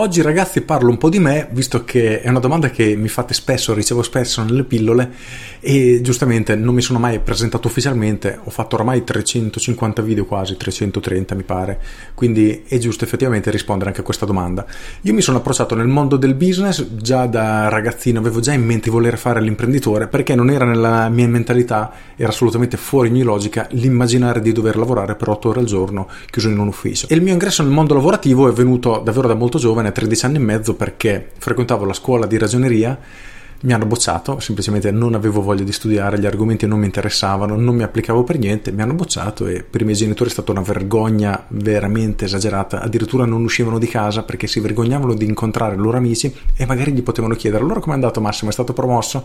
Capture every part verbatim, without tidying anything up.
Oggi ragazzi parlo un po' di me, visto che è una domanda che mi fate spesso, ricevo spesso nelle pillole, e giustamente non mi sono mai presentato ufficialmente. Ho fatto ormai trecentocinquanta video, quasi trecentotrenta mi pare, quindi è giusto effettivamente rispondere anche a questa domanda. Io mi sono approcciato nel mondo del business già da ragazzino, avevo già in mente di voler fare l'imprenditore, perché non era nella mia mentalità, era assolutamente fuori ogni logica l'immaginare di dover lavorare per otto ore al giorno chiuso in un ufficio. E il mio ingresso nel mondo lavorativo è venuto davvero da molto giovane, a tredici anni e mezzo, perché frequentavo la scuola di ragioneria, mi hanno bocciato, semplicemente non avevo voglia di studiare, gli argomenti non mi interessavano, non mi applicavo per niente, mi hanno bocciato, e per i miei genitori è stata una vergogna veramente esagerata. Addirittura non uscivano di casa perché si vergognavano di incontrare i loro amici e magari gli potevano chiedere: allora com'è andato Massimo, è stato promosso?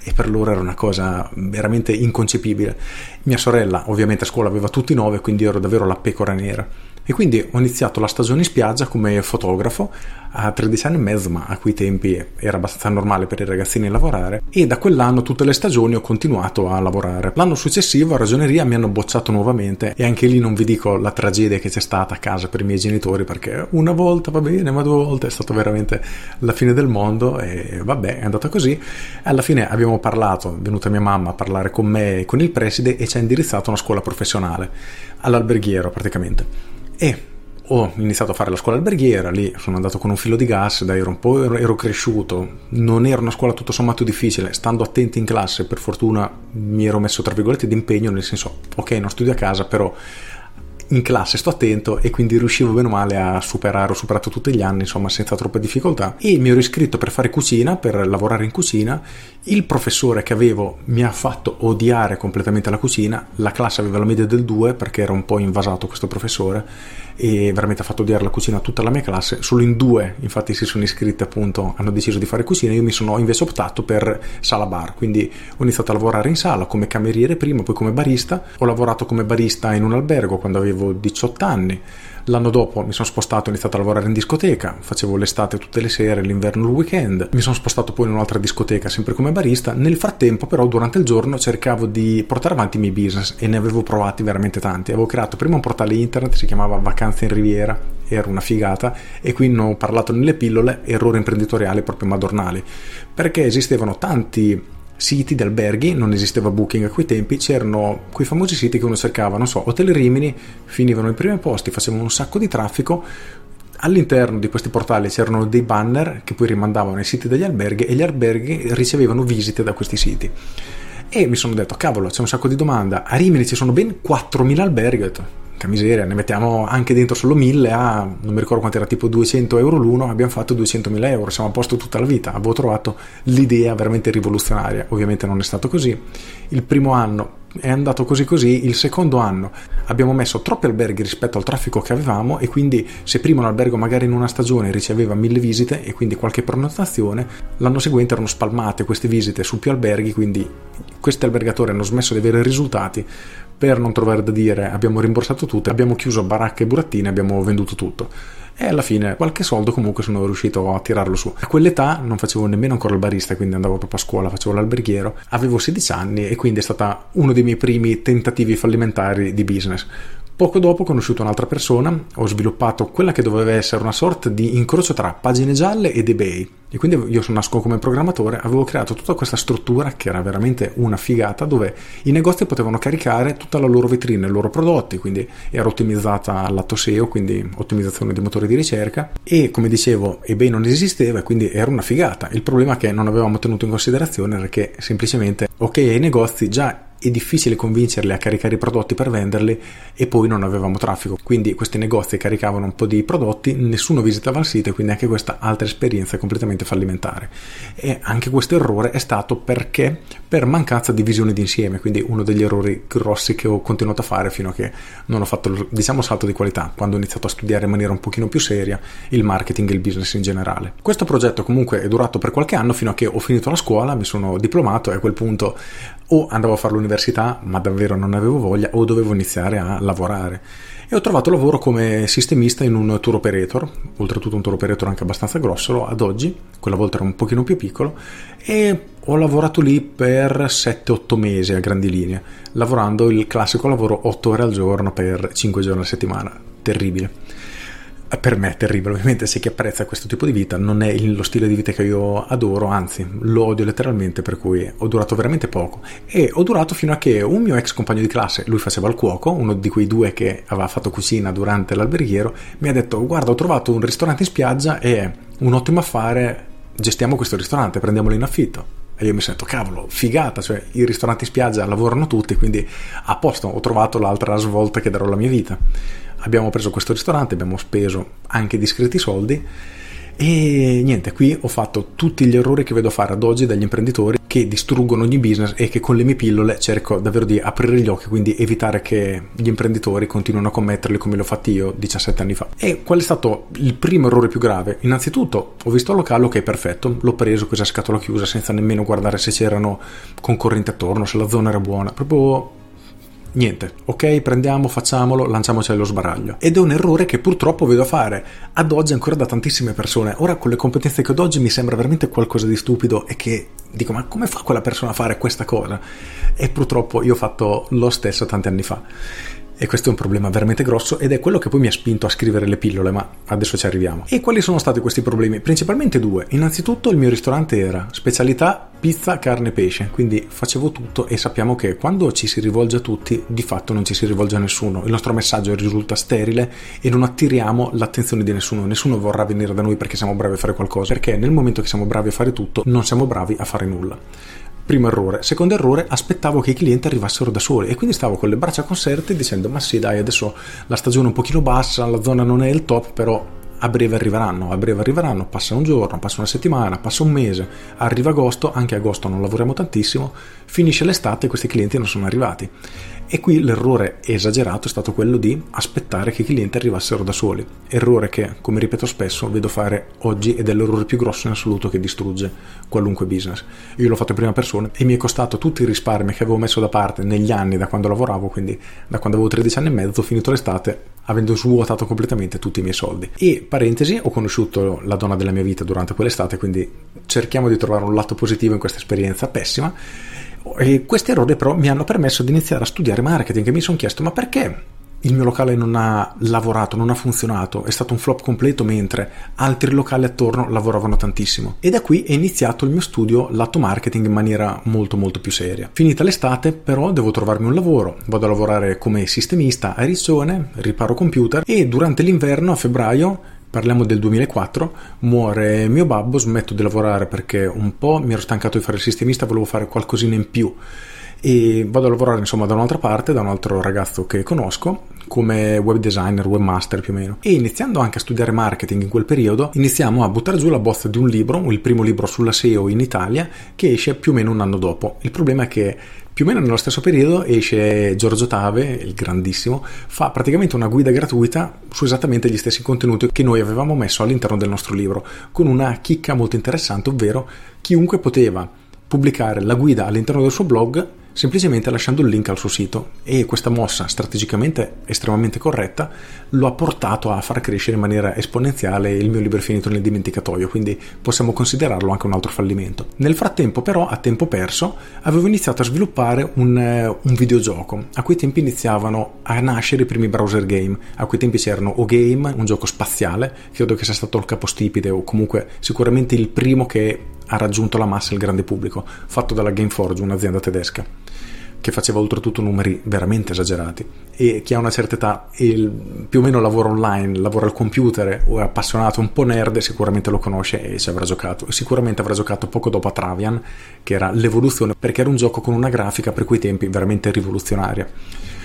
E per loro era una cosa veramente inconcepibile. Mia sorella ovviamente a scuola aveva tutti nove, quindi ero davvero la pecora nera. E quindi ho iniziato la stagione in spiaggia come fotografo a tredici anni e mezzo, ma a quei tempi era abbastanza normale per i ragazzini lavorare, e da quell'anno tutte le stagioni ho continuato a lavorare. L'anno successivo a ragioneria mi hanno bocciato nuovamente, e anche lì non vi dico la tragedia che c'è stata a casa per i miei genitori, perché una volta va bene ma due volte è stata veramente la fine del mondo. E vabbè, è andata così. Alla fine abbiamo parlato, è venuta mia mamma a parlare con me e con il preside e ci ha indirizzato a una scuola professionale, all'alberghiero praticamente. E ho iniziato a fare la scuola alberghiera, lì sono andato con un filo di gas, dai, ero un po' ero, ero cresciuto, non era una scuola tutto sommato difficile, stando attenti in classe per fortuna mi ero messo tra virgolette d'impegno, nel senso ok non studio a casa però in classe sto attento, e quindi riuscivo bene o male a superare, ho superato tutti gli anni insomma senza troppe difficoltà. E mi ero iscritto per fare cucina, per lavorare in cucina. Il professore che avevo mi ha fatto odiare completamente la cucina, la classe aveva la media del due perché era un po' invasato questo professore, e veramente ha fatto odiare la cucina a tutta la mia classe. Solo in due infatti si sono iscritti, appunto hanno deciso di fare cucina. Io mi sono invece optato per sala bar, quindi ho iniziato a lavorare in sala come cameriere prima, poi come barista. Ho lavorato come barista in un albergo quando avevo diciotto anni. L'anno dopo mi sono spostato, ho iniziato a lavorare in discoteca, facevo l'estate tutte le sere, l'inverno, il weekend. Mi sono spostato poi in un'altra discoteca sempre come barista. Nel frattempo però durante il giorno cercavo di portare avanti i miei business, e ne avevo provati veramente tanti. Avevo creato prima un portale internet, si chiamava Vacanze in Riviera, era una figata, e qui ne ho parlato nelle pillole, errore imprenditoriale proprio madornale, perché esistevano tanti siti di alberghi, non esisteva Booking a quei tempi, c'erano quei famosi siti che uno cercava, non so, Hotel Rimini, finivano ai primi posti, facevano un sacco di traffico. All'interno di questi portali c'erano dei banner che poi rimandavano ai siti degli alberghi, e gli alberghi ricevevano visite da questi siti. E mi sono detto, cavolo, c'è un sacco di domanda, a Rimini ci sono ben quattromila alberghi, ho detto, che miseria, ne mettiamo anche dentro solo mille, a non mi ricordo quanto era, tipo duecento euro l'uno, abbiamo fatto duecentomila euro, siamo a posto tutta la vita. Avevo trovato l'idea veramente rivoluzionaria. Ovviamente non è stato così. Il primo anno è andato così così, il secondo anno abbiamo messo troppi alberghi rispetto al traffico che avevamo, e quindi se prima un albergo magari in una stagione riceveva mille visite e quindi qualche prenotazione, l'anno seguente erano spalmate queste visite su più alberghi, quindi questi albergatori hanno smesso di avere risultati. Per non trovare da dire abbiamo rimborsato tutto, abbiamo chiuso baracche e burattine, abbiamo venduto tutto, e alla fine qualche soldo comunque sono riuscito a tirarlo su. A quell'età non facevo nemmeno ancora il barista, quindi andavo proprio a scuola, facevo l'alberghiero, avevo sedici anni, e quindi è stata uno dei miei primi tentativi fallimentari di business. Poco dopo ho conosciuto un'altra persona, ho sviluppato quella che doveva essere una sorta di incrocio tra Pagine Gialle ed eBay, e quindi io nasco come programmatore, avevo creato tutta questa struttura che era veramente una figata, dove i negozi potevano caricare tutta la loro vetrina, i loro prodotti, quindi era ottimizzata al lato S E O, quindi ottimizzazione di motore di ricerca, e come dicevo eBay non esisteva, quindi era una figata. Il problema che non avevamo tenuto in considerazione era che semplicemente ok ai negozi già è difficile convincerli a caricare i prodotti per venderli, e poi non avevamo traffico, quindi questi negozi caricavano un po' di prodotti, nessuno visitava il sito, e quindi anche questa altra esperienza è completamente fallimentare. E anche questo errore è stato perché per mancanza di visione d'insieme, quindi uno degli errori grossi che ho continuato a fare fino a che non ho fatto, diciamo, salto di qualità quando ho iniziato a studiare in maniera un pochino più seria il marketing e il business in generale. Questo progetto comunque è durato per qualche anno, fino a che ho finito la scuola, mi sono diplomato, e a quel punto o andavo a farlo all'università, ma davvero non avevo voglia o dovevo iniziare a lavorare, e ho trovato lavoro come sistemista in un tour operator, oltretutto un tour operator anche abbastanza grosso ad oggi, quella volta era un pochino più piccolo, e ho lavorato lì per sette otto mesi a grandi linee, lavorando il classico lavoro otto ore al giorno per cinque giorni alla settimana. Terribile. Per me è terribile, ovviamente, se chi apprezza questo tipo di vita, non è lo stile di vita che io adoro, anzi lo odio letteralmente, per cui ho durato veramente poco, e ho durato fino a che un mio ex compagno di classe, lui faceva il cuoco, uno di quei due che aveva fatto cucina durante l'alberghiero, mi ha detto: guarda, ho trovato un ristorante in spiaggia, è un ottimo affare, gestiamo questo ristorante, prendiamolo in affitto. E io mi sento, cavolo, figata, cioè i ristoranti in spiaggia lavorano tutti, quindi a posto, ho trovato l'altra svolta che darò alla mia vita. Abbiamo preso questo ristorante, abbiamo speso anche discreti soldi, e niente, qui ho fatto tutti gli errori che vedo fare ad oggi dagli imprenditori che distruggono ogni business, e che con le mie pillole cerco davvero di aprire gli occhi, quindi evitare che gli imprenditori continuino a commetterli come l'ho fatti io diciassette anni fa. E qual è stato il primo errore più grave? Innanzitutto ho visto il locale, che è perfetto, l'ho preso così a scatola chiusa, senza nemmeno guardare se c'erano concorrenti attorno, se la zona era buona, proprio... niente, ok, prendiamo, facciamolo, lanciamoci allo sbaraglio. Ed è un errore che purtroppo vedo fare ad oggi ancora da tantissime persone. Ora, con le competenze che ho ad oggi, mi sembra veramente qualcosa di stupido, e che dico, ma come fa quella persona a fare questa cosa? E purtroppo io ho fatto lo stesso tanti anni fa. E questo è un problema veramente grosso, ed è quello che poi mi ha spinto a scrivere le pillole, ma adesso ci arriviamo. E quali sono stati questi problemi? Principalmente due. Innanzitutto, il mio ristorante era specialità pizza, carne e pesce, quindi facevo tutto, e sappiamo che quando ci si rivolge a tutti, di fatto non ci si rivolge a nessuno, il nostro messaggio risulta sterile e non attiriamo l'attenzione di nessuno, nessuno vorrà venire da noi perché siamo bravi a fare qualcosa, perché nel momento che siamo bravi a fare tutto, non siamo bravi a fare nulla. Primo errore. Secondo errore, aspettavo che i clienti arrivassero da soli, e quindi stavo con le braccia conserte dicendo: ma sì, dai, adesso la stagione è un pochino bassa, la zona non è il top, però a breve arriveranno, a breve arriveranno, passa un giorno, passa una settimana, passa un mese, arriva agosto, anche agosto non lavoriamo tantissimo, finisce l'estate e questi clienti non sono arrivati. E qui l'errore esagerato è stato quello di aspettare che i clienti arrivassero da soli, errore che, come ripeto spesso, vedo fare oggi, ed è l'errore più grosso in assoluto che distrugge qualunque business. Io l'ho fatto in prima persona e mi è costato tutti i risparmi che avevo messo da parte negli anni da quando lavoravo, quindi da quando avevo tredici anni e mezzo, ho finito l'estate avendo svuotato completamente tutti i miei soldi. E, parentesi, ho conosciuto la donna della mia vita durante quell'estate, quindi cerchiamo di trovare un lato positivo in questa esperienza pessima. E questi errori però mi hanno permesso di iniziare a studiare marketing, e mi sono chiesto: ma perché il mio locale non ha lavorato, non ha funzionato, è stato un flop completo, mentre altri locali attorno lavoravano tantissimo? E da qui è iniziato il mio studio lato marketing in maniera molto molto più seria. Finita l'estate però devo trovarmi un lavoro, vado a lavorare come sistemista a Riccione, riparo computer, e durante l'inverno, a febbraio, parliamo del duemilaquattro, muore mio babbo, smetto di lavorare perché un po' mi ero stancato di fare il sistemista, volevo fare qualcosina in più, e vado a lavorare insomma da un'altra parte, da un altro ragazzo che conosco, come web designer, webmaster più o meno. E iniziando anche a studiare marketing in quel periodo, iniziamo a buttare giù la bozza di un libro, il primo libro sulla S E O in Italia, che esce più o meno un anno dopo. Il problema è che più o meno nello stesso periodo esce Giorgio Tave, il grandissimo, fa praticamente una guida gratuita su esattamente gli stessi contenuti che noi avevamo messo all'interno del nostro libro, con una chicca molto interessante, ovvero chiunque poteva pubblicare la guida all'interno del suo blog semplicemente lasciando il link al suo sito. E questa mossa, strategicamente estremamente corretta, lo ha portato a far crescere in maniera esponenziale il mio libro finito nel dimenticatoio, quindi possiamo considerarlo anche un altro fallimento. Nel frattempo però, a tempo perso, avevo iniziato a sviluppare un, un videogioco. A quei tempi iniziavano a nascere i primi browser game, a quei tempi c'erano Ogame, un gioco spaziale, credo che sia stato il capostipite, o comunque sicuramente il primo che ha raggiunto la massa e il grande pubblico, fatto dalla Gameforge, un'azienda tedesca che faceva oltretutto numeri veramente esagerati. E chi ha una certa età e più o meno lavora online, lavora al computer o è appassionato, un po' nerd, sicuramente lo conosce e ci avrà giocato. Sicuramente avrà giocato poco dopo a Travian, che era l'evoluzione, perché era un gioco con una grafica per quei tempi veramente rivoluzionaria.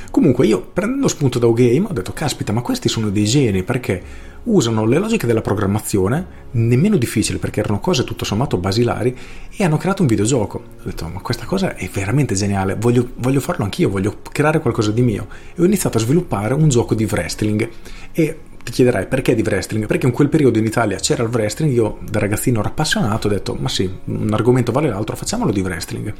Comunque io, prendendo spunto da Ogame, ho detto: caspita, ma questi sono dei geni, perché usano le logiche della programmazione, nemmeno difficili perché erano cose tutto sommato basilari, e hanno creato un videogioco. Ho detto: ma questa cosa è veramente geniale, voglio, voglio farlo anch'io, voglio creare qualcosa di mio. E ho iniziato a sviluppare un gioco di wrestling, e ti chiederai perché di wrestling, perché in quel periodo in Italia c'era il wrestling, io da ragazzino ero appassionato, ho detto ma sì, un argomento vale l'altro, facciamolo di wrestling.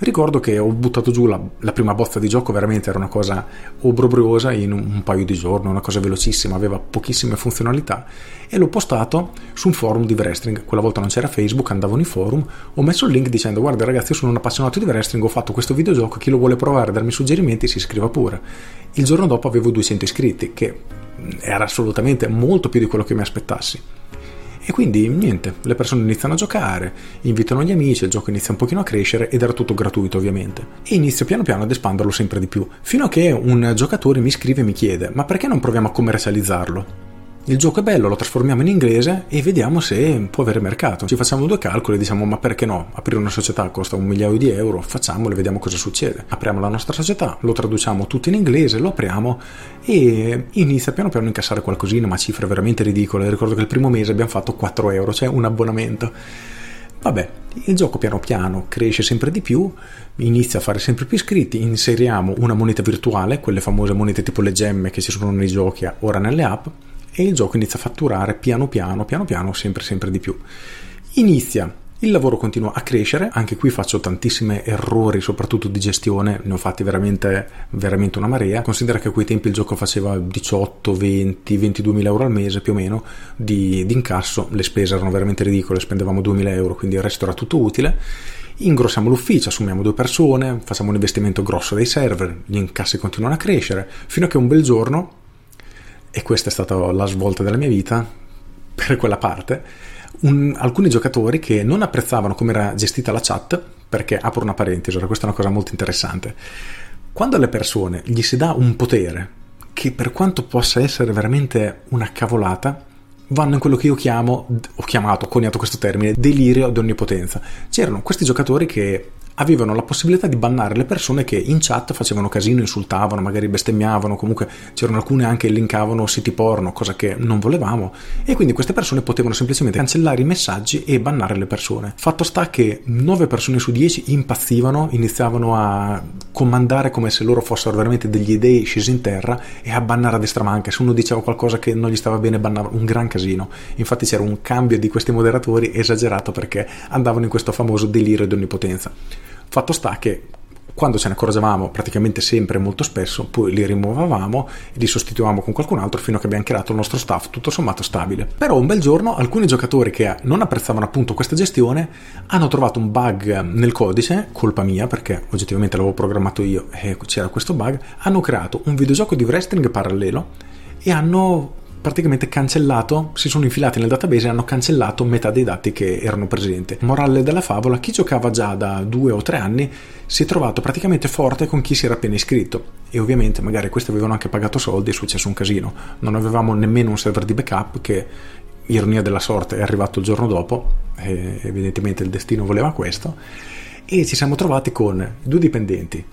Ricordo che ho buttato giù la, la prima bozza di gioco, veramente era una cosa obbrobriosa, in un, un paio di giorni, una cosa velocissima, aveva pochissime funzionalità, e l'ho postato su un forum di wrestling. Quella volta non c'era Facebook, andavo nei forum, ho messo il link dicendo guarda ragazzi, io sono un appassionato di wrestling, ho fatto questo videogioco, chi lo vuole provare, darmi suggerimenti, si iscriva pure. Il giorno dopo avevo duecento iscritti, che era assolutamente molto più di quello che mi aspettassi, e quindi niente, le persone iniziano a giocare, invitano gli amici, il gioco inizia un pochino a crescere, ed era tutto gratuito ovviamente, e inizio piano piano ad espanderlo sempre di più, fino a che un giocatore mi scrive e mi chiede ma perché non proviamo a commercializzarlo? Il gioco è bello, lo trasformiamo in inglese e vediamo se può avere mercato. Ci facciamo due calcoli e diciamo ma perché no? Aprire una società costa un migliaio di euro, facciamolo e vediamo cosa succede. Apriamo la nostra società, lo traduciamo tutto in inglese, lo apriamo e inizia piano piano a incassare qualcosina, ma cifre veramente ridicole. Ricordo che il primo mese abbiamo fatto quattro euro, cioè un abbonamento. Vabbè, il gioco piano piano cresce sempre di più, inizia a fare sempre più iscritti, inseriamo una moneta virtuale, quelle famose monete tipo le gemme che ci sono nei giochi ora nelle app, e il gioco inizia a fatturare piano piano, piano piano, sempre sempre di più. Inizia, il lavoro continua a crescere, anche qui faccio tantissimi errori, soprattutto di gestione, ne ho fatti veramente, veramente una marea. Considera che a quei tempi il gioco faceva diciotto, venti, ventiduemila euro al mese più o meno di, di incasso, le spese erano veramente ridicole, spendevamo duemila euro, quindi il resto era tutto utile. Ingrossiamo l'ufficio, assumiamo due persone, facciamo un investimento grosso dei server, gli incassi continuano a crescere, fino a che un bel giorno, e questa è stata la svolta della mia vita per quella parte, un, alcuni giocatori che non apprezzavano come era gestita la chat, perché apro una parentesi, ora questa è una cosa molto interessante, quando alle persone gli si dà un potere che per quanto possa essere veramente una cavolata, vanno in quello che io chiamo, ho chiamato, ho coniato questo termine, delirio di onnipotenza. C'erano questi giocatori che avevano la possibilità di bannare le persone che in chat facevano casino, insultavano, magari bestemmiavano, comunque c'erano alcune anche che linkavano siti porno, cosa che non volevamo, e quindi queste persone potevano semplicemente cancellare i messaggi e bannare le persone. Fatto sta che nove persone su dieci impazzivano, iniziavano a comandare come se loro fossero veramente degli dei scesi in terra e a bannare a destra manca, se uno diceva qualcosa che non gli stava bene bannavano, un gran casino. Infatti c'era un cambio di questi moderatori esagerato perché andavano in questo famoso delirio di onnipotenza. Fatto sta che quando ce ne accorgevamo, praticamente sempre, molto spesso, poi li rimuovavamo e li sostituivamo con qualcun altro fino a che abbiamo creato il nostro staff tutto sommato stabile. Però un bel giorno alcuni giocatori che non apprezzavano appunto questa gestione hanno trovato un bug nel codice, colpa mia perché oggettivamente l'avevo programmato io e c'era questo bug, hanno creato un videogioco di wrestling parallelo e hanno praticamente cancellato, si sono infilati nel database e hanno cancellato metà dei dati che erano presenti. Morale della favola, chi giocava già da due o tre anni si è trovato praticamente forte con chi si era appena iscritto, e ovviamente magari questi avevano anche pagato soldi, è successo un casino. Non avevamo nemmeno un server di backup che, ironia della sorte, è arrivato il giorno dopo, e evidentemente il destino voleva questo, e ci siamo trovati con due dipendenti,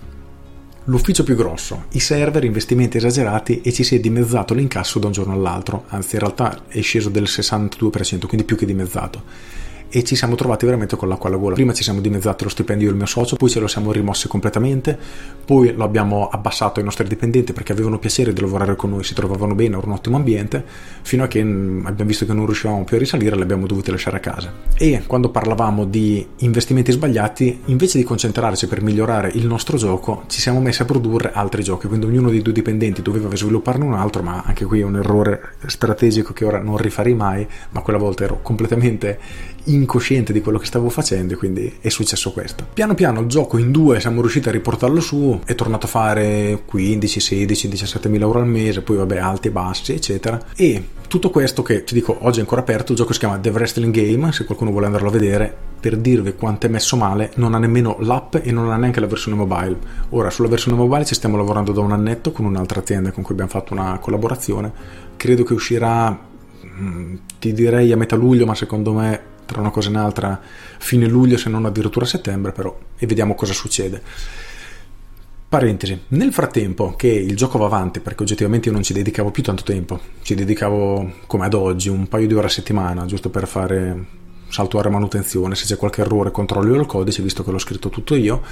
l'ufficio più grosso, i server, investimenti esagerati, e ci si è dimezzato l'incasso da un giorno all'altro, anzi in realtà è sceso del sessantadue per cento, quindi più che dimezzato, e ci siamo trovati veramente con l'acqua alla gola. Prima ci siamo dimezzati lo stipendio del mio socio, poi ce lo siamo rimossi completamente, poi lo abbiamo abbassato ai nostri dipendenti perché avevano piacere di lavorare con noi, si trovavano bene, era un ottimo ambiente, fino a che abbiamo visto che non riuscivamo più a risalire, li abbiamo dovuti lasciare a casa. E quando parlavamo di investimenti sbagliati, invece di concentrarci per migliorare il nostro gioco, ci siamo messi a produrre altri giochi, quindi ognuno dei due dipendenti doveva svilupparne un altro, ma anche qui è un errore strategico che ora non rifarei mai, ma quella volta ero completamente incosciente di quello che stavo facendo e quindi è successo questo. Piano piano il gioco in due siamo riusciti a riportarlo su, è tornato a fare quindici, sedici, diciassette mila euro al mese, poi vabbè alti e bassi eccetera, e tutto questo che ti dico oggi è ancora aperto. Il gioco si chiama The Wrestling Game, se qualcuno vuole andarlo a vedere, per dirvi quanto è messo male, non ha nemmeno l'app e non ha neanche la versione mobile. Ora sulla versione mobile ci stiamo lavorando da un annetto con un'altra azienda con cui abbiamo fatto una collaborazione, credo che uscirà ti direi a metà luglio, ma secondo me tra una cosa e un'altra fine luglio se non addirittura settembre, però, e vediamo cosa succede. Parentesi, nel frattempo che il gioco va avanti, perché oggettivamente io non ci dedicavo più tanto tempo, ci dedicavo come ad oggi un paio di ore a settimana giusto per fare saltuare manutenzione, se c'è qualche errore controllo io il codice visto che l'ho scritto tutto io,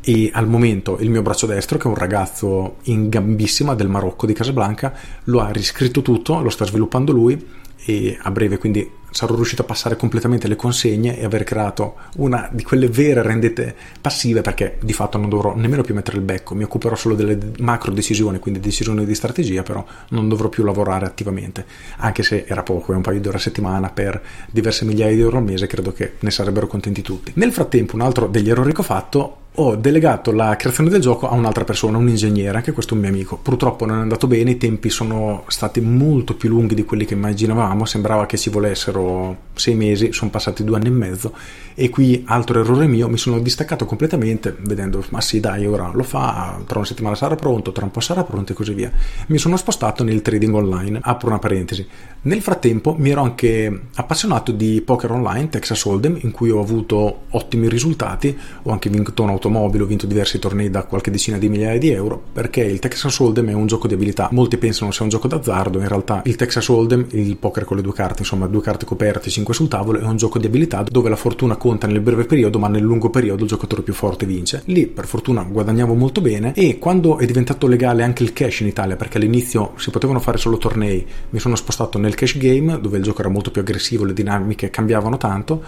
e al momento il mio braccio destro, che è un ragazzo in gambissima del Marocco, di Casablanca, lo ha riscritto tutto, lo sta sviluppando lui, e a breve quindi sarò riuscito a passare completamente le consegne e aver creato una di quelle vere rendite passive, perché di fatto non dovrò nemmeno più mettere il becco, mi occuperò solo delle macro decisioni, quindi decisioni di strategia, però non dovrò più lavorare attivamente, anche se era poco, è un paio di ore a settimana per diverse migliaia di euro al mese, credo che ne sarebbero contenti tutti. Nel frattempo, un altro degli errori che ho fatto, ho delegato la creazione del gioco a un'altra persona, un ingegnere, anche questo è un mio amico. Purtroppo non è andato bene, i tempi sono stati molto più lunghi di quelli che immaginavamo, sembrava che ci volessero sei mesi, sono passati due anni e mezzo, e qui altro errore mio, mi sono distaccato completamente vedendo, ma sì dai, ora lo fa, tra una settimana sarà pronto, tra un po' sarà pronto e così via. Mi sono spostato nel trading online, apro una parentesi. Nel frattempo mi ero anche appassionato di poker online, Texas Hold'em, in cui ho avuto ottimi risultati, ho anche vinto un auto mobile, ho vinto diversi tornei da qualche decina di migliaia di euro, perché il Texas Hold'em è un gioco di abilità. Molti pensano sia un gioco d'azzardo, in realtà il Texas Hold'em, il poker con le due carte, insomma due carte coperte, cinque sul tavolo, è un gioco di abilità dove la fortuna conta nel breve periodo, ma nel lungo periodo il giocatore più forte vince. Lì per fortuna guadagnavo molto bene, e quando è diventato legale anche il cash in Italia, perché all'inizio si potevano fare solo tornei, mi sono spostato nel cash game, dove il gioco era molto più aggressivo, le dinamiche cambiavano tanto.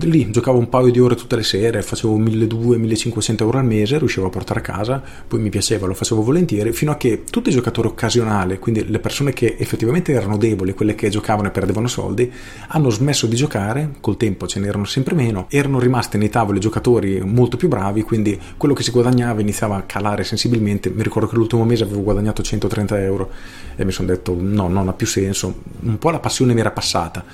Lì giocavo un paio di ore tutte le sere, facevo milleduecento millecinquecento euro al mese, riuscivo a portare a casa, poi mi piaceva, lo facevo volentieri, fino a che tutti i giocatori occasionali, quindi le persone che effettivamente erano deboli, quelle che giocavano e perdevano soldi, hanno smesso di giocare, col tempo ce n'erano sempre meno, erano rimasti nei tavoli giocatori molto più bravi, quindi quello che si guadagnava iniziava a calare sensibilmente. Mi ricordo che l'ultimo mese avevo guadagnato centotrenta euro e mi sono detto no, non ha più senso, un po' la passione mi era passata,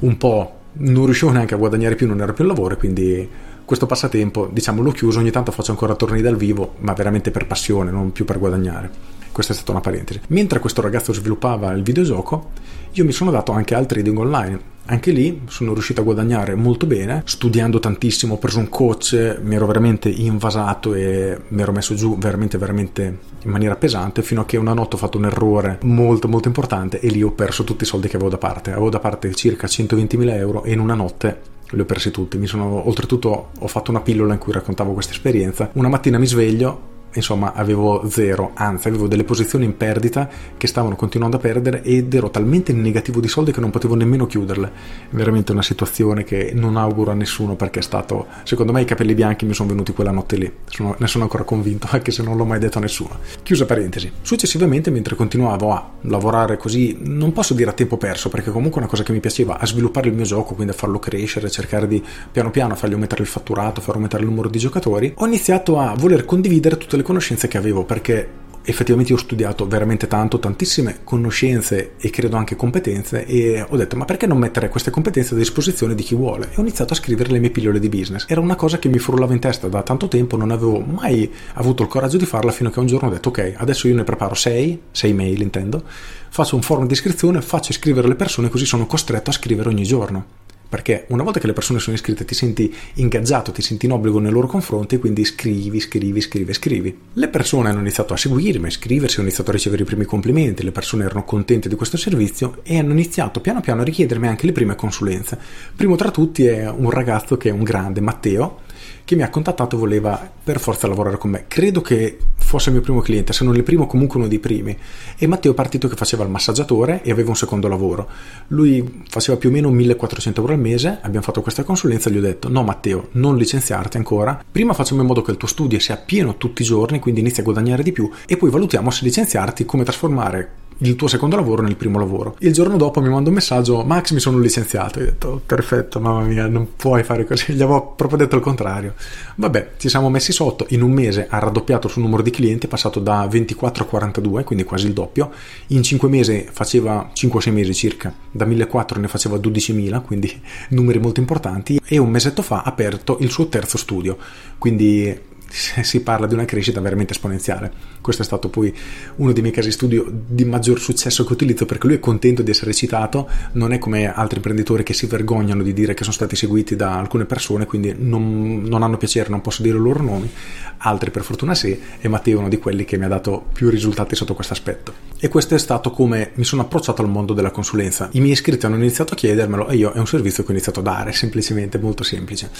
un po' non riuscivo neanche a guadagnare più, non era più il lavoro, quindi questo passatempo diciamo l'ho chiuso. Ogni tanto faccio ancora tornei dal vivo, ma veramente per passione, non più per guadagnare. Questa è stata una parentesi. Mentre questo ragazzo sviluppava il videogioco, io mi sono dato anche al trading online. Anche lì sono riuscito a guadagnare molto bene, studiando tantissimo, ho preso un coach, mi ero veramente invasato e mi ero messo giù veramente veramente in maniera pesante, fino a che una notte ho fatto un errore molto molto importante e lì ho perso tutti i soldi che avevo da parte. Avevo da parte circa centoventimila euro e in una notte li ho persi tutti. Mi sono, oltretutto ho fatto una pillola in cui raccontavo questa esperienza. Una mattina mi sveglio, insomma avevo zero, anzi avevo delle posizioni in perdita che stavano continuando a perdere, ed ero talmente in negativo di soldi che non potevo nemmeno chiuderle. Veramente una situazione che non auguro a nessuno, perché è stato, secondo me i capelli bianchi mi sono venuti quella notte lì, sono, ne sono ancora convinto, anche se non l'ho mai detto a nessuno. Chiusa parentesi. Successivamente, mentre continuavo a lavorare così, non posso dire a tempo perso, perché comunque una cosa che mi piaceva, a sviluppare il mio gioco, quindi a farlo crescere, cercare di piano piano fargli aumentare il fatturato, far aumentare il numero di giocatori, ho iniziato a voler condividere tutte le conoscenze che avevo, perché effettivamente ho studiato veramente tanto, tantissime conoscenze e credo anche competenze, e ho detto ma perché non mettere queste competenze a disposizione di chi vuole, e ho iniziato a scrivere le mie pillole di business. Era una cosa che mi frullava in testa da tanto tempo, non avevo mai avuto il coraggio di farla, fino a che un giorno ho detto ok, adesso io ne preparo sei, sei mail intendo, faccio un forum di iscrizione, faccio iscrivere le persone, così sono costretto a scrivere ogni giorno, perché una volta che le persone sono iscritte ti senti ingaggiato, ti senti in obbligo nei loro confronti, quindi scrivi, scrivi, scrivi, scrivi. Le persone hanno iniziato a seguirmi, a iscriversi, ho iniziato a ricevere i primi complimenti, le persone erano contente di questo servizio e hanno iniziato piano piano a richiedermi anche le prime consulenze. Primo tra tutti è un ragazzo che è un grande, Matteo, che mi ha contattato e voleva per forza lavorare con me. Credo che fosse il mio primo cliente, se non il primo comunque uno dei primi, e Matteo è partito che faceva il massaggiatore e aveva un secondo lavoro, lui faceva più o meno millequattrocento euro al mese. Abbiamo fatto questa consulenza, gli ho detto no Matteo, non licenziarti ancora, prima facciamo in modo che il tuo studio sia pieno tutti i giorni, quindi inizi a guadagnare di più, e poi valutiamo se licenziarti, come trasformare il tuo secondo lavoro nel primo lavoro. Il giorno dopo mi manda un messaggio, Max mi sono licenziato. Io ho detto perfetto, mamma mia, non puoi fare così, gli avevo proprio detto il contrario. Vabbè, ci siamo messi sotto, in un mese ha raddoppiato il suo numero di clienti, è passato da ventiquattro a quarantadue, quindi quasi il doppio. In cinque mesi faceva, cinque sei mesi circa, da millequattrocento ne faceva dodicimila, quindi numeri molto importanti, e un mesetto fa ha aperto il suo terzo studio, quindi si parla di una crescita veramente esponenziale. Questo è stato poi uno dei miei casi studio di maggior successo che utilizzo, perché lui è contento di essere citato, non è come altri imprenditori che si vergognano di dire che sono stati seguiti da alcune persone, quindi non, non hanno piacere, non posso dire i loro nomi, altri per fortuna sì, e Matteo è uno di quelli che mi ha dato più risultati sotto questo aspetto. E questo è stato come mi sono approcciato al mondo della consulenza. I miei iscritti hanno iniziato a chiedermelo e io è un servizio che ho iniziato a dare, semplicemente, molto semplice.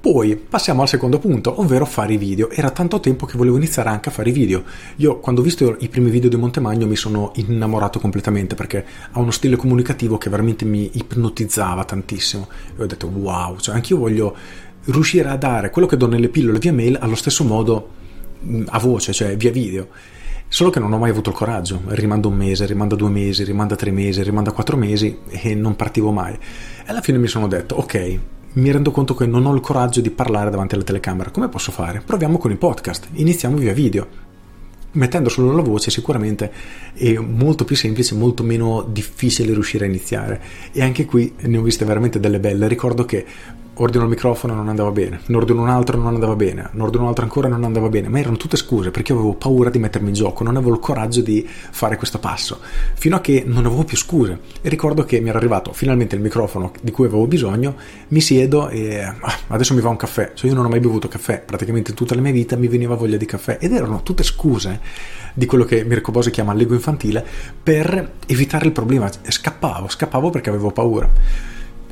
Poi passiamo al secondo punto, ovvero fare i video. Era tanto tempo che volevo iniziare anche a fare i video. Io quando ho visto i primi video di Montemagno mi sono innamorato completamente, perché ha uno stile comunicativo che veramente mi ipnotizzava tantissimo. E ho detto wow, cioè anch'io voglio riuscire a dare quello che do nelle pillole via mail allo stesso modo a voce, cioè via video. Solo che non ho mai avuto il coraggio, rimando un mese, rimando due mesi, rimando tre mesi, rimando quattro mesi e non partivo mai. E alla fine mi sono detto ok, mi rendo conto che non ho il coraggio di parlare davanti alla telecamera, come posso fare? Proviamo con i podcast, iniziamo via video, mettendo solo la voce sicuramente è molto più semplice, molto meno difficile riuscire a iniziare. E anche qui ne ho viste veramente delle belle. Ricordo che ordino il microfono, non andava bene, ne ordino un altro, non andava bene, ne ordino un altro ancora, non andava bene, ma erano tutte scuse perché avevo paura di mettermi in gioco, non avevo il coraggio di fare questo passo, fino a che non avevo più scuse. E ricordo che mi era arrivato finalmente il microfono di cui avevo bisogno, mi siedo e ah, adesso mi va un caffè. Cioè io non ho mai bevuto caffè, praticamente tutta la mia vita mi veniva voglia di caffè, ed erano tutte scuse di quello che Mirko Bose chiama l'ego infantile per evitare il problema. Scappavo, scappavo perché avevo paura.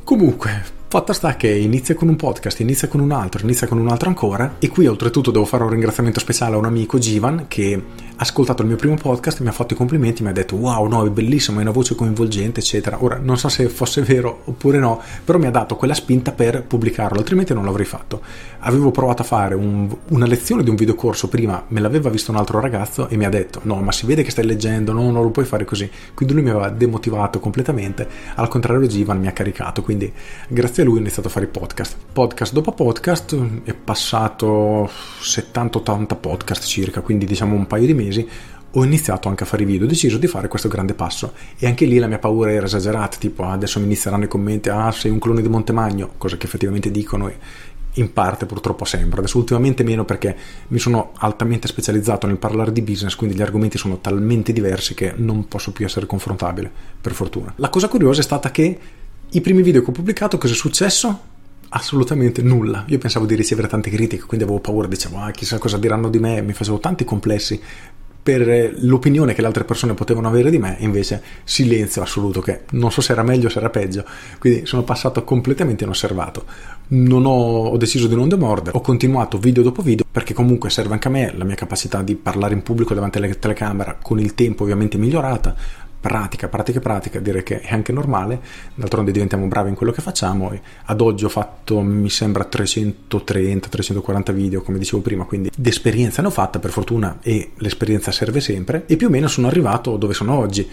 Comunque, fatta sta che inizia con un podcast, inizia con un altro, inizia con un altro ancora. E qui oltretutto devo fare un ringraziamento speciale a un amico, Givan, che ha ascoltato il mio primo podcast, mi ha fatto i complimenti, mi ha detto wow, no, è bellissimo, è una voce coinvolgente eccetera. Ora non so se fosse vero oppure no, però mi ha dato quella spinta per pubblicarlo, altrimenti non l'avrei fatto. Avevo provato a fare un, una lezione di un videocorso prima, me l'aveva visto un altro ragazzo e mi ha detto no, ma si vede che stai leggendo, no, non lo puoi fare così. Quindi lui mi aveva demotivato completamente, al contrario Givan mi ha caricato. Quindi grazie a lui ho iniziato a fare i podcast, podcast dopo podcast, è passato settanta ottanta podcast circa, quindi diciamo un paio di mesi ho iniziato anche a fare i video, ho deciso di fare questo grande passo. E anche lì la mia paura era esagerata, tipo ah, adesso mi inizieranno i commenti, ah sei un clone di Montemagno, cosa che effettivamente dicono e in parte purtroppo sembra. Adesso ultimamente meno, perché mi sono altamente specializzato nel parlare di business, quindi gli argomenti sono talmente diversi che non posso più essere confrontabile, per fortuna. La cosa curiosa è stata che i primi video che ho pubblicato, cosa è successo? Assolutamente nulla. Io pensavo di ricevere tante critiche, quindi avevo paura, dicevo ah, chissà cosa diranno di me, mi facevo tanti complessi per l'opinione che le altre persone potevano avere di me. Invece silenzio assoluto, che non so se era meglio o se era peggio, quindi sono passato completamente inosservato. Non ho, ho deciso di non demordere, ho continuato video dopo video, perché comunque serve anche a me la mia capacità di parlare in pubblico davanti alla telecamera, con il tempo ovviamente migliorata. Pratica, pratica, pratica, direi che è anche normale, d'altronde diventiamo bravi in quello che facciamo. E ad oggi ho fatto, mi sembra, trecentotrenta trecentoquaranta video, come dicevo prima, quindi d'esperienza ne ho fatta, per fortuna, e l'esperienza serve sempre, e più o meno sono arrivato dove sono oggi.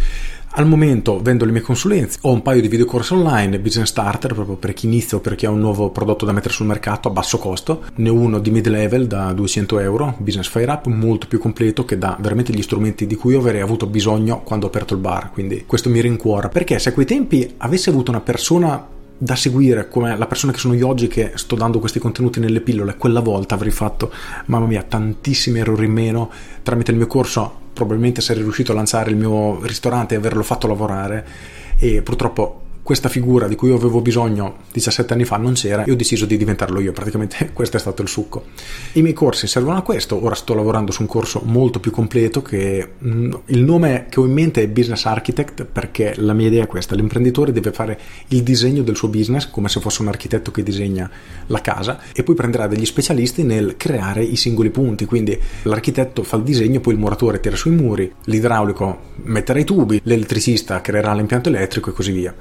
Al momento vendo le mie consulenze, ho un paio di videocorsi online, Business Starter, proprio per chi inizia o per chi ha un nuovo prodotto da mettere sul mercato a basso costo. Ne ho uno di mid-level da duecento euro, Business Fire Up, molto più completo, che dà veramente gli strumenti di cui avrei avuto bisogno quando ho aperto il bar, quindi questo mi rincuora, perché se a quei tempi avessi avuto una persona da seguire come la persona che sono io oggi, che sto dando questi contenuti nelle pillole, quella volta avrei fatto, mamma mia, tantissimi errori in meno. Tramite il mio corso probabilmente sarei riuscito a lanciare il mio ristorante e averlo fatto lavorare, e purtroppo questa figura di cui io avevo bisogno diciassette anni fa non c'era, e ho deciso di diventarlo io. Praticamente questo è stato il succo. I miei corsi servono a questo. Ora sto lavorando su un corso molto più completo, che mh, il nome che ho in mente è Business Architect, perché la mia idea è questa: l'imprenditore deve fare il disegno del suo business come se fosse un architetto che disegna la casa, e poi prenderà degli specialisti nel creare i singoli punti. Quindi l'architetto fa il disegno, poi il muratore tira sui muri, l'idraulico metterà i tubi, l'elettricista creerà l'impianto elettrico e così via.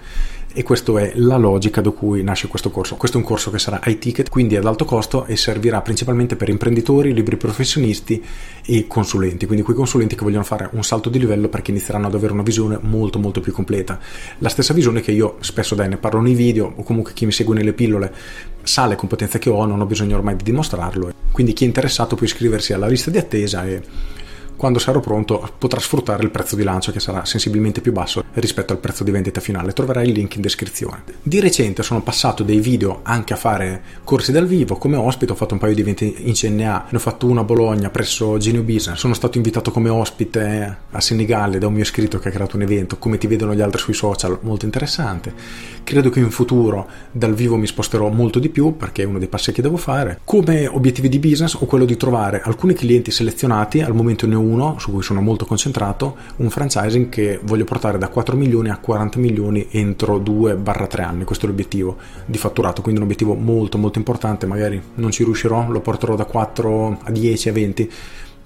E questa è la logica da cui nasce questo corso. Questo è un corso che sarà high ticket, quindi ad alto costo, e servirà principalmente per imprenditori, liberi professionisti e consulenti, quindi quei consulenti che vogliono fare un salto di livello, perché inizieranno ad avere una visione molto molto più completa. La stessa visione che io spesso dai, ne parlo nei video, o comunque chi mi segue nelle pillole sa le competenze che ho, non ho bisogno ormai di dimostrarlo. Quindi chi è interessato può iscriversi alla lista di attesa e quando sarò pronto potrà sfruttare il prezzo di lancio, che sarà sensibilmente più basso rispetto al prezzo di vendita finale. Troverai il link in descrizione. Di recente sono passato dei video anche a fare corsi dal vivo. Come ospite ho fatto un paio di eventi in C N A, ne ho fatto uno a Bologna presso Genio Business, sono stato invitato come ospite a Senigallia da un mio iscritto che ha creato un evento, come ti vedono gli altri sui social, molto interessante. Credo che in futuro dal vivo mi sposterò molto di più, perché è uno dei passi che devo fare. Come obiettivi di business ho quello di trovare alcuni clienti selezionati, al momento ne ho uno, su cui sono molto concentrato, un franchising che voglio portare da quattro milioni a quaranta milioni entro due tre anni, questo è l'obiettivo di fatturato, quindi un obiettivo molto molto importante. Magari non ci riuscirò, lo porterò da quattro a dieci a venti,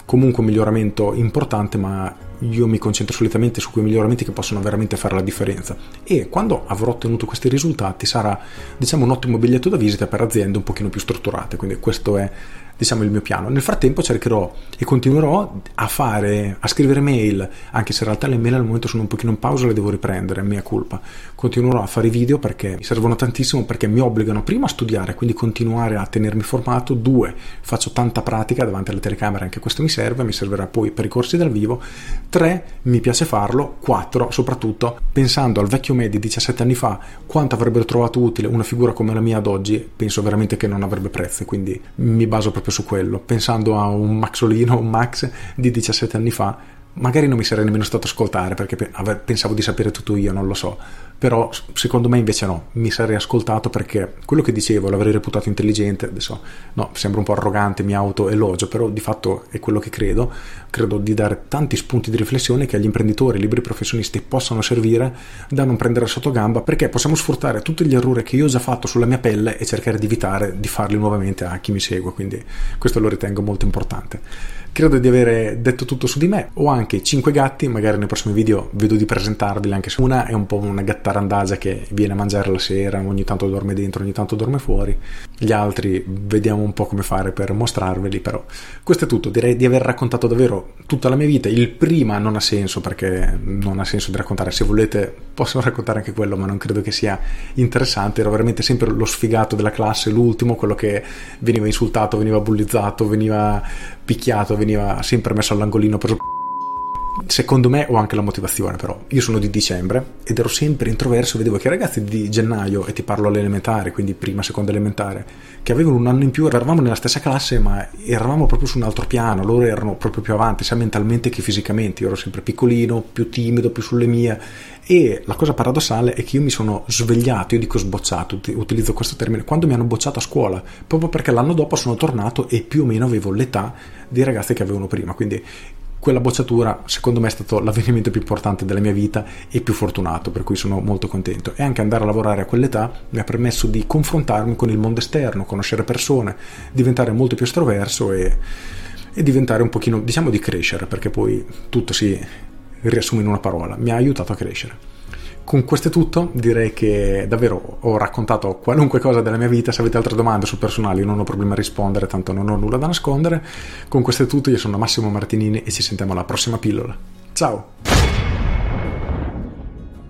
comunque un miglioramento importante, ma io mi concentro solitamente su quei miglioramenti che possono veramente fare la differenza, e quando avrò ottenuto questi risultati sarà, diciamo, un ottimo biglietto da visita per aziende un pochino più strutturate. Quindi questo è, diciamo, il mio piano. Nel frattempo cercherò e continuerò a fare, a scrivere mail, anche se in realtà le mail al momento sono un pochino in pausa, le devo riprendere, mia colpa. Continuerò a fare video perché mi servono tantissimo, perché mi obbligano prima a studiare, quindi continuare a tenermi formato. Due, faccio tanta pratica davanti alle telecamere, anche questo mi serve, mi servirà poi per i corsi dal vivo. Tre, mi piace farlo. Quattro, soprattutto pensando al vecchio me di diciassette anni fa, quanto avrebbero trovato utile una figura come la mia ad oggi, penso veramente che non avrebbe prezzo, quindi mi baso proprio su quello, pensando a un Maxolino, un Max di diciassette anni fa, magari non mi sarei nemmeno stato ascoltare perché pensavo di sapere tutto io, non lo so, però secondo me invece no, mi sarei ascoltato perché quello che dicevo l'avrei reputato intelligente. Adesso no, sembro un po' arrogante, mi autoelogio, però di fatto è quello che credo credo di dare tanti spunti di riflessione che agli imprenditori, liberi professionisti possano servire da non prendere sotto gamba, perché possiamo sfruttare tutti gli errori che io ho già fatto sulla mia pelle e cercare di evitare di farli nuovamente a chi mi segue, quindi questo lo ritengo molto importante. Credo di avere detto tutto su di me. Ho anche cinque gatti, magari nei prossimi video vedo di presentarveli, anche se una è un po' una gattarandagia che viene a mangiare la sera, ogni tanto dorme dentro, ogni tanto dorme fuori. Gli altri vediamo un po' come fare per mostrarveli, però questo è tutto. Direi di aver raccontato davvero tutta la mia vita. Il prima non ha senso, perché non ha senso di raccontare, se volete posso raccontare anche quello, ma non credo che sia interessante. Ero veramente sempre lo sfigato della classe, l'ultimo, quello che veniva insultato, veniva bullizzato, veniva picchiato, veniva sempre messo all'angolino, preso. Secondo me ho anche la motivazione, però io sono di dicembre ed ero sempre introverso, vedevo che i ragazzi di gennaio, e ti parlo all'elementare, quindi prima, seconda elementare, che avevano un anno in più, eravamo nella stessa classe ma eravamo proprio su un altro piano, loro erano proprio più avanti sia mentalmente che fisicamente, io ero sempre piccolino, più timido, più sulle mie. E la cosa paradossale è che io mi sono svegliato, io dico sbocciato, utilizzo questo termine, quando mi hanno bocciato a scuola, proprio perché l'anno dopo sono tornato e più o meno avevo l'età dei ragazzi che avevano prima, quindi quella bocciatura secondo me è stato l'avvenimento più importante della mia vita e più fortunato, per cui sono molto contento. E anche andare a lavorare a quell'età mi ha permesso di confrontarmi con il mondo esterno, conoscere persone, diventare molto più estroverso e, e diventare un pochino, diciamo, di crescere, perché poi tutto si riassume in una parola, mi ha aiutato a crescere. Con questo è tutto, direi che davvero ho raccontato qualunque cosa della mia vita. Se avete altre domande sul personale io non ho problema a rispondere, tanto non ho nulla da nascondere. Con questo è tutto, io sono Massimo Martinini e ci sentiamo alla prossima pillola. Ciao!